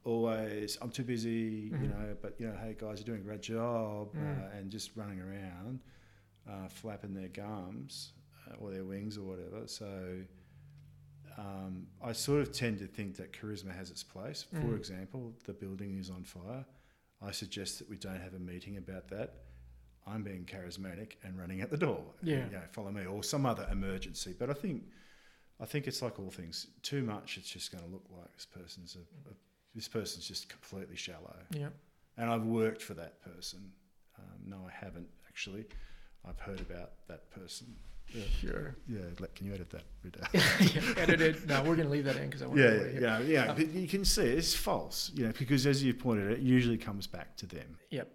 always I'm too busy, mm-hmm. you know, but you know, hey guys, you're doing a great job, mm. uh, and just running around, uh, flapping their gums. Or their wings or whatever. So um, I sort of tend to think that charisma has its place. For mm. example, the building is on fire. I suggest that we don't have a meeting about that. I'm being charismatic and running out the door. Yeah. And, you know, follow me, or some other emergency. But I think I think it's like all things. Too much, it's just going to look like this person's a, a, this person's just completely shallow. Yeah. And I've worked for that person. Um, no, I haven't actually. I've heard about that person. Yeah. Sure. Yeah, can you edit that? yeah, edit it. No, we're going to leave that in because I want yeah, to. Yeah, yeah, yeah. Um, but you can see it's false, you know, because as you pointed out, it usually comes back to them. Yep.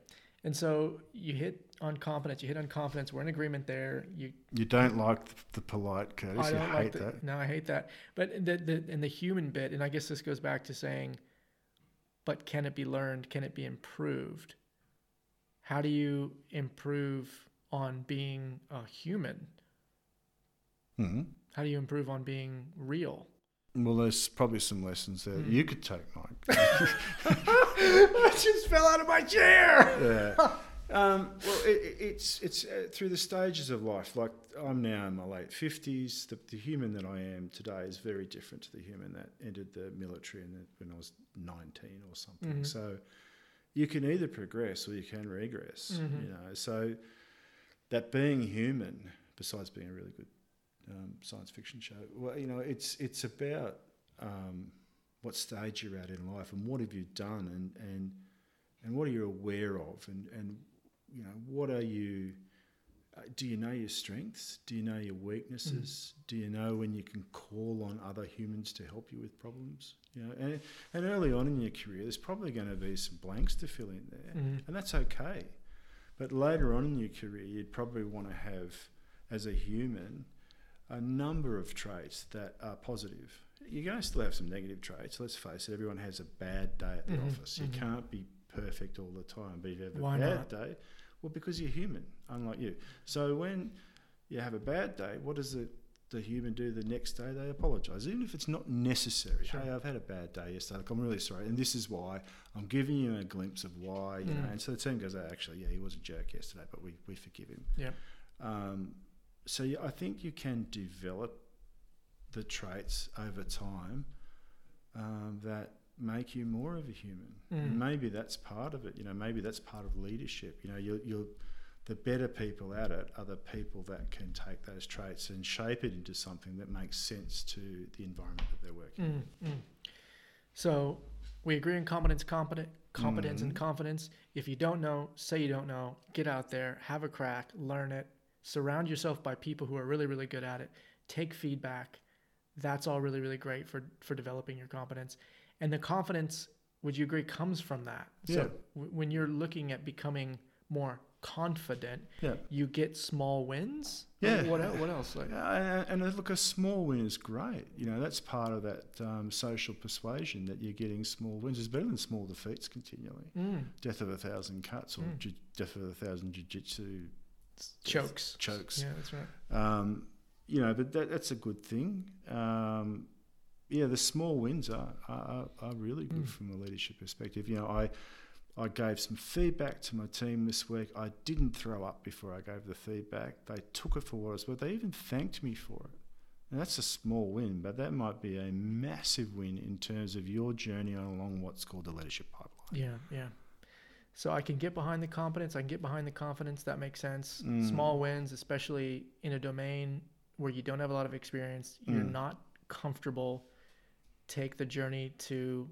And so you hit on confidence. You hit on confidence. We're in agreement there. You you don't like the, the polite, Curtis. I don't you like hate the, that. No, I hate that. But the the and the human bit, and I guess this goes back to saying, but can it be learned? Can it be improved? How do you improve on being a human? Mm-hmm. How do you improve on being real? Well, there's probably some lessons there mm. you could take, Mike. I just fell out of my chair. Yeah. um, well, it, it's it's uh, through the stages of life. Like I'm now in my late fifties. The, the human that I am today is very different to the human that entered the military in the, when I was nineteen or something. Mm-hmm. So you can either progress or you can regress. Mm-hmm. You know, so that being human, besides being a really good Um, science fiction show. Well, you know, it's it's about um, what stage you're at in life and what have you done and and, and what are you aware of and, and you know what are you uh, do you know your strengths? Do you know your weaknesses? Mm-hmm. Do you know when you can call on other humans to help you with problems? You know, and and early on in your career, there's probably going to be some blanks to fill in there, mm-hmm. and that's okay. But later on in your career, you'd probably want to have, as a human, a number of traits that are positive. You're going to still have some negative traits. Let's face it, everyone has a bad day at the mm-hmm, office. You mm-hmm. can't be perfect all the time, but if you have a Why bad not? day, well, because you're human, unlike you. So when you have a bad day, what does the, the human do the next day? They apologise, even if it's not necessary. Sure. Hey, I've had a bad day yesterday. Like, I'm really sorry, and this is why. I'm giving you a glimpse of why. You mm. know. And so the team goes, oh, actually, yeah, he was a jerk yesterday, but we, we forgive him. Yeah. Um, so I think you can develop the traits over time um, that make you more of a human. Mm. And maybe that's part of it. You know, maybe that's part of leadership. You know, you're, you're the better people at it are the people that can take those traits and shape it into something that makes sense to the environment that they're working in. Mm, mm. So we agree on competence, competent, competence mm. and confidence. If you don't know, say you don't know, get out there, have a crack, learn it, surround yourself by people who are really, really good at it, take feedback. That's all really, really great for, for developing your competence. And the confidence, would you agree, comes from that? Yeah. So w- when you're looking at becoming more confident, yeah. you get small wins? Yeah. What, what else? Like? Uh, and look, a small win is great. You know, that's part of that um, social persuasion, that you're getting small wins. It's better than small defeats continually. Mm. Death of a thousand cuts or mm. ju- death of a thousand jiu-jitsu... Chokes. Chokes. Yeah, that's right. Um, you know, but that, that's a good thing. Um, yeah, the small wins are are, are really good mm. from a leadership perspective. You know, I I gave some feedback to my team this week. I didn't throw up before I gave the feedback. They took it for what it was worth. They even thanked me for it. And that's a small win, but that might be a massive win in terms of your journey along what's called the leadership pipeline. Yeah, yeah. So I can get behind the competence. I can get behind the confidence. That makes sense. Mm. Small wins, especially in a domain where you don't have a lot of experience, you're mm. not comfortable. Take the journey to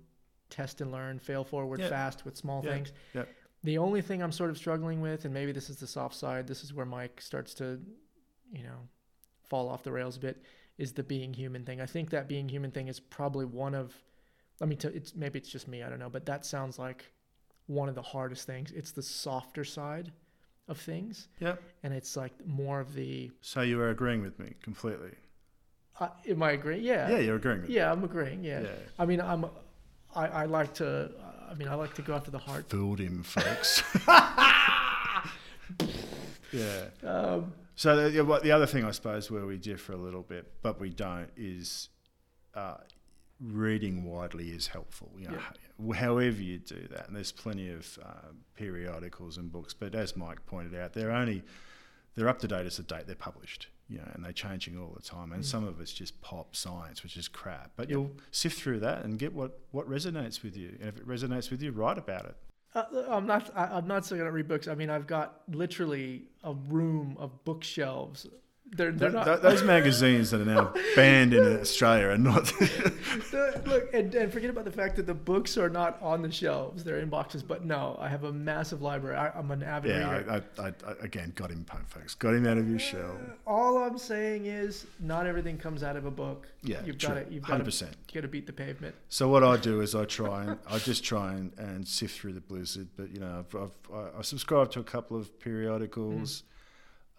test and learn, fail forward yep. fast with small yep. things. Yep. The only thing I'm sort of struggling with, and maybe this is the soft side, this is where Mike starts to, you know, fall off the rails a bit, is the being human thing. I think that being human thing is probably one of, I mean, it's, maybe it's just me, I don't know, but that sounds like one of the hardest things. It's the softer side of things. Yep. And it's like more of the... So you are agreeing with me completely. Uh, am I agreeing? Yeah. Yeah, you're agreeing with yeah, me. Yeah, I'm agreeing. Yeah. yeah. I mean, I'm, I, I like to, I mean, I like to go after the heart. Fooled him, folks. yeah. Um, so the, what, the other thing, I suppose, where we differ a little bit, but we don't, is uh, reading widely is helpful. You know, yeah. However you do that. And there's plenty of uh, periodicals and books, but as Mike pointed out, they're only, they're up to date as the date they're published. You know, and they're changing all the time. And mm. some of it's just pop science, which is crap. But yep. you'll sift through that and get what, what resonates with you. And if it resonates with you, write about it. Uh, I'm not I, I'm not still going to read books. I mean, I've got literally a room of bookshelves. They're, they're th- not... th- those magazines that are now banned in Australia are not... the, look, and, and forget about the fact that the books are not on the shelves. They're in boxes. But no, I have a massive library. I, I'm an avid yeah, reader. Yeah, I, I, I, again, got him, folks. Got him out of your uh, shell. All I'm saying is not everything comes out of a book. Yeah, you've got you've got to got to beat the pavement. So what I do is I try and I just try and, and sift through the blizzard. But, you know, I've, I've, I subscribe to a couple of periodicals. Mm.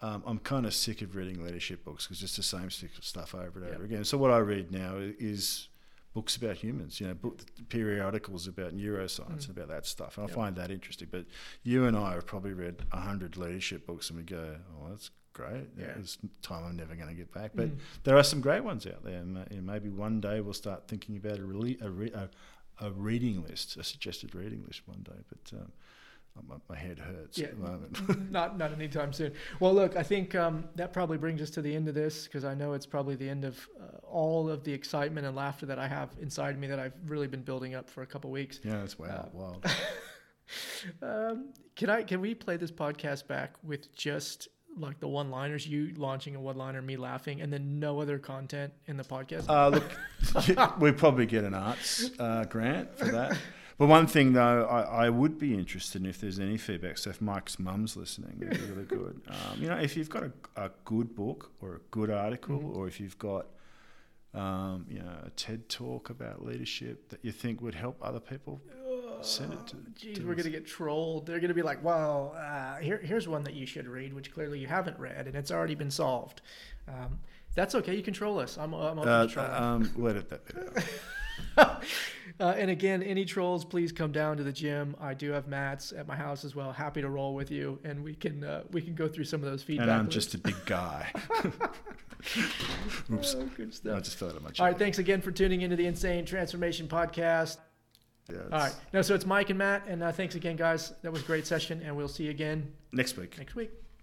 Um, I'm kind of sick of reading leadership books because it's the same stuff over and yep. over again. So what I read now is books about humans, you know, book, periodicals about neuroscience mm. and about that stuff. And yep. I find that interesting. But you and I have probably read one hundred leadership books and we go, oh, that's great. Yeah. It's time I'm never going to get back. But mm. there are some great ones out there. And, uh, and maybe one day we'll start thinking about a, re- a, re- a, a reading list, a suggested reading list one day. But... Um, my head hurts yeah, at the moment. not not anytime soon. Well, look, I think um, that probably brings us to the end of this because I know it's probably the end of uh, all of the excitement and laughter that I have inside me that I've really been building up for a couple of weeks. Yeah, that's wild. Uh, wild. um, can I? Can we play this podcast back with just like the one-liners, you launching a one-liner, me laughing, and then no other content in the podcast? Uh, look, we probably get an arts uh, grant for that. But one thing, though, I, I would be interested in if there's any feedback. So if Mike's mum's listening, it'd be really good. Um, you know, if you've got a, a good book or a good article mm-hmm. or if you've got, um, you know, a TED Talk about leadership that you think would help other people, send it to Jeez, to we're going to get trolled. They're going to be like, well, uh, here, here's one that you should read, which clearly you haven't read, and it's already been solved. Um, that's okay. You control us. I'm, I'm open uh, to try um, that. Let it that bit uh, and again, any trolls, please come down to the gym. I do have mats at my house as well. Happy to roll with you, and we can uh, we can go through some of those feedback. And I'm lists. Just a big guy. Oops, oh, good stuff. I just fell out of my chair. All right, thanks again for tuning into the Insane Transformation Podcast. Yeah, all right, no, so it's Mike and Matt, and uh, thanks again, guys. That was a great session, and we'll see you again next week. Next week.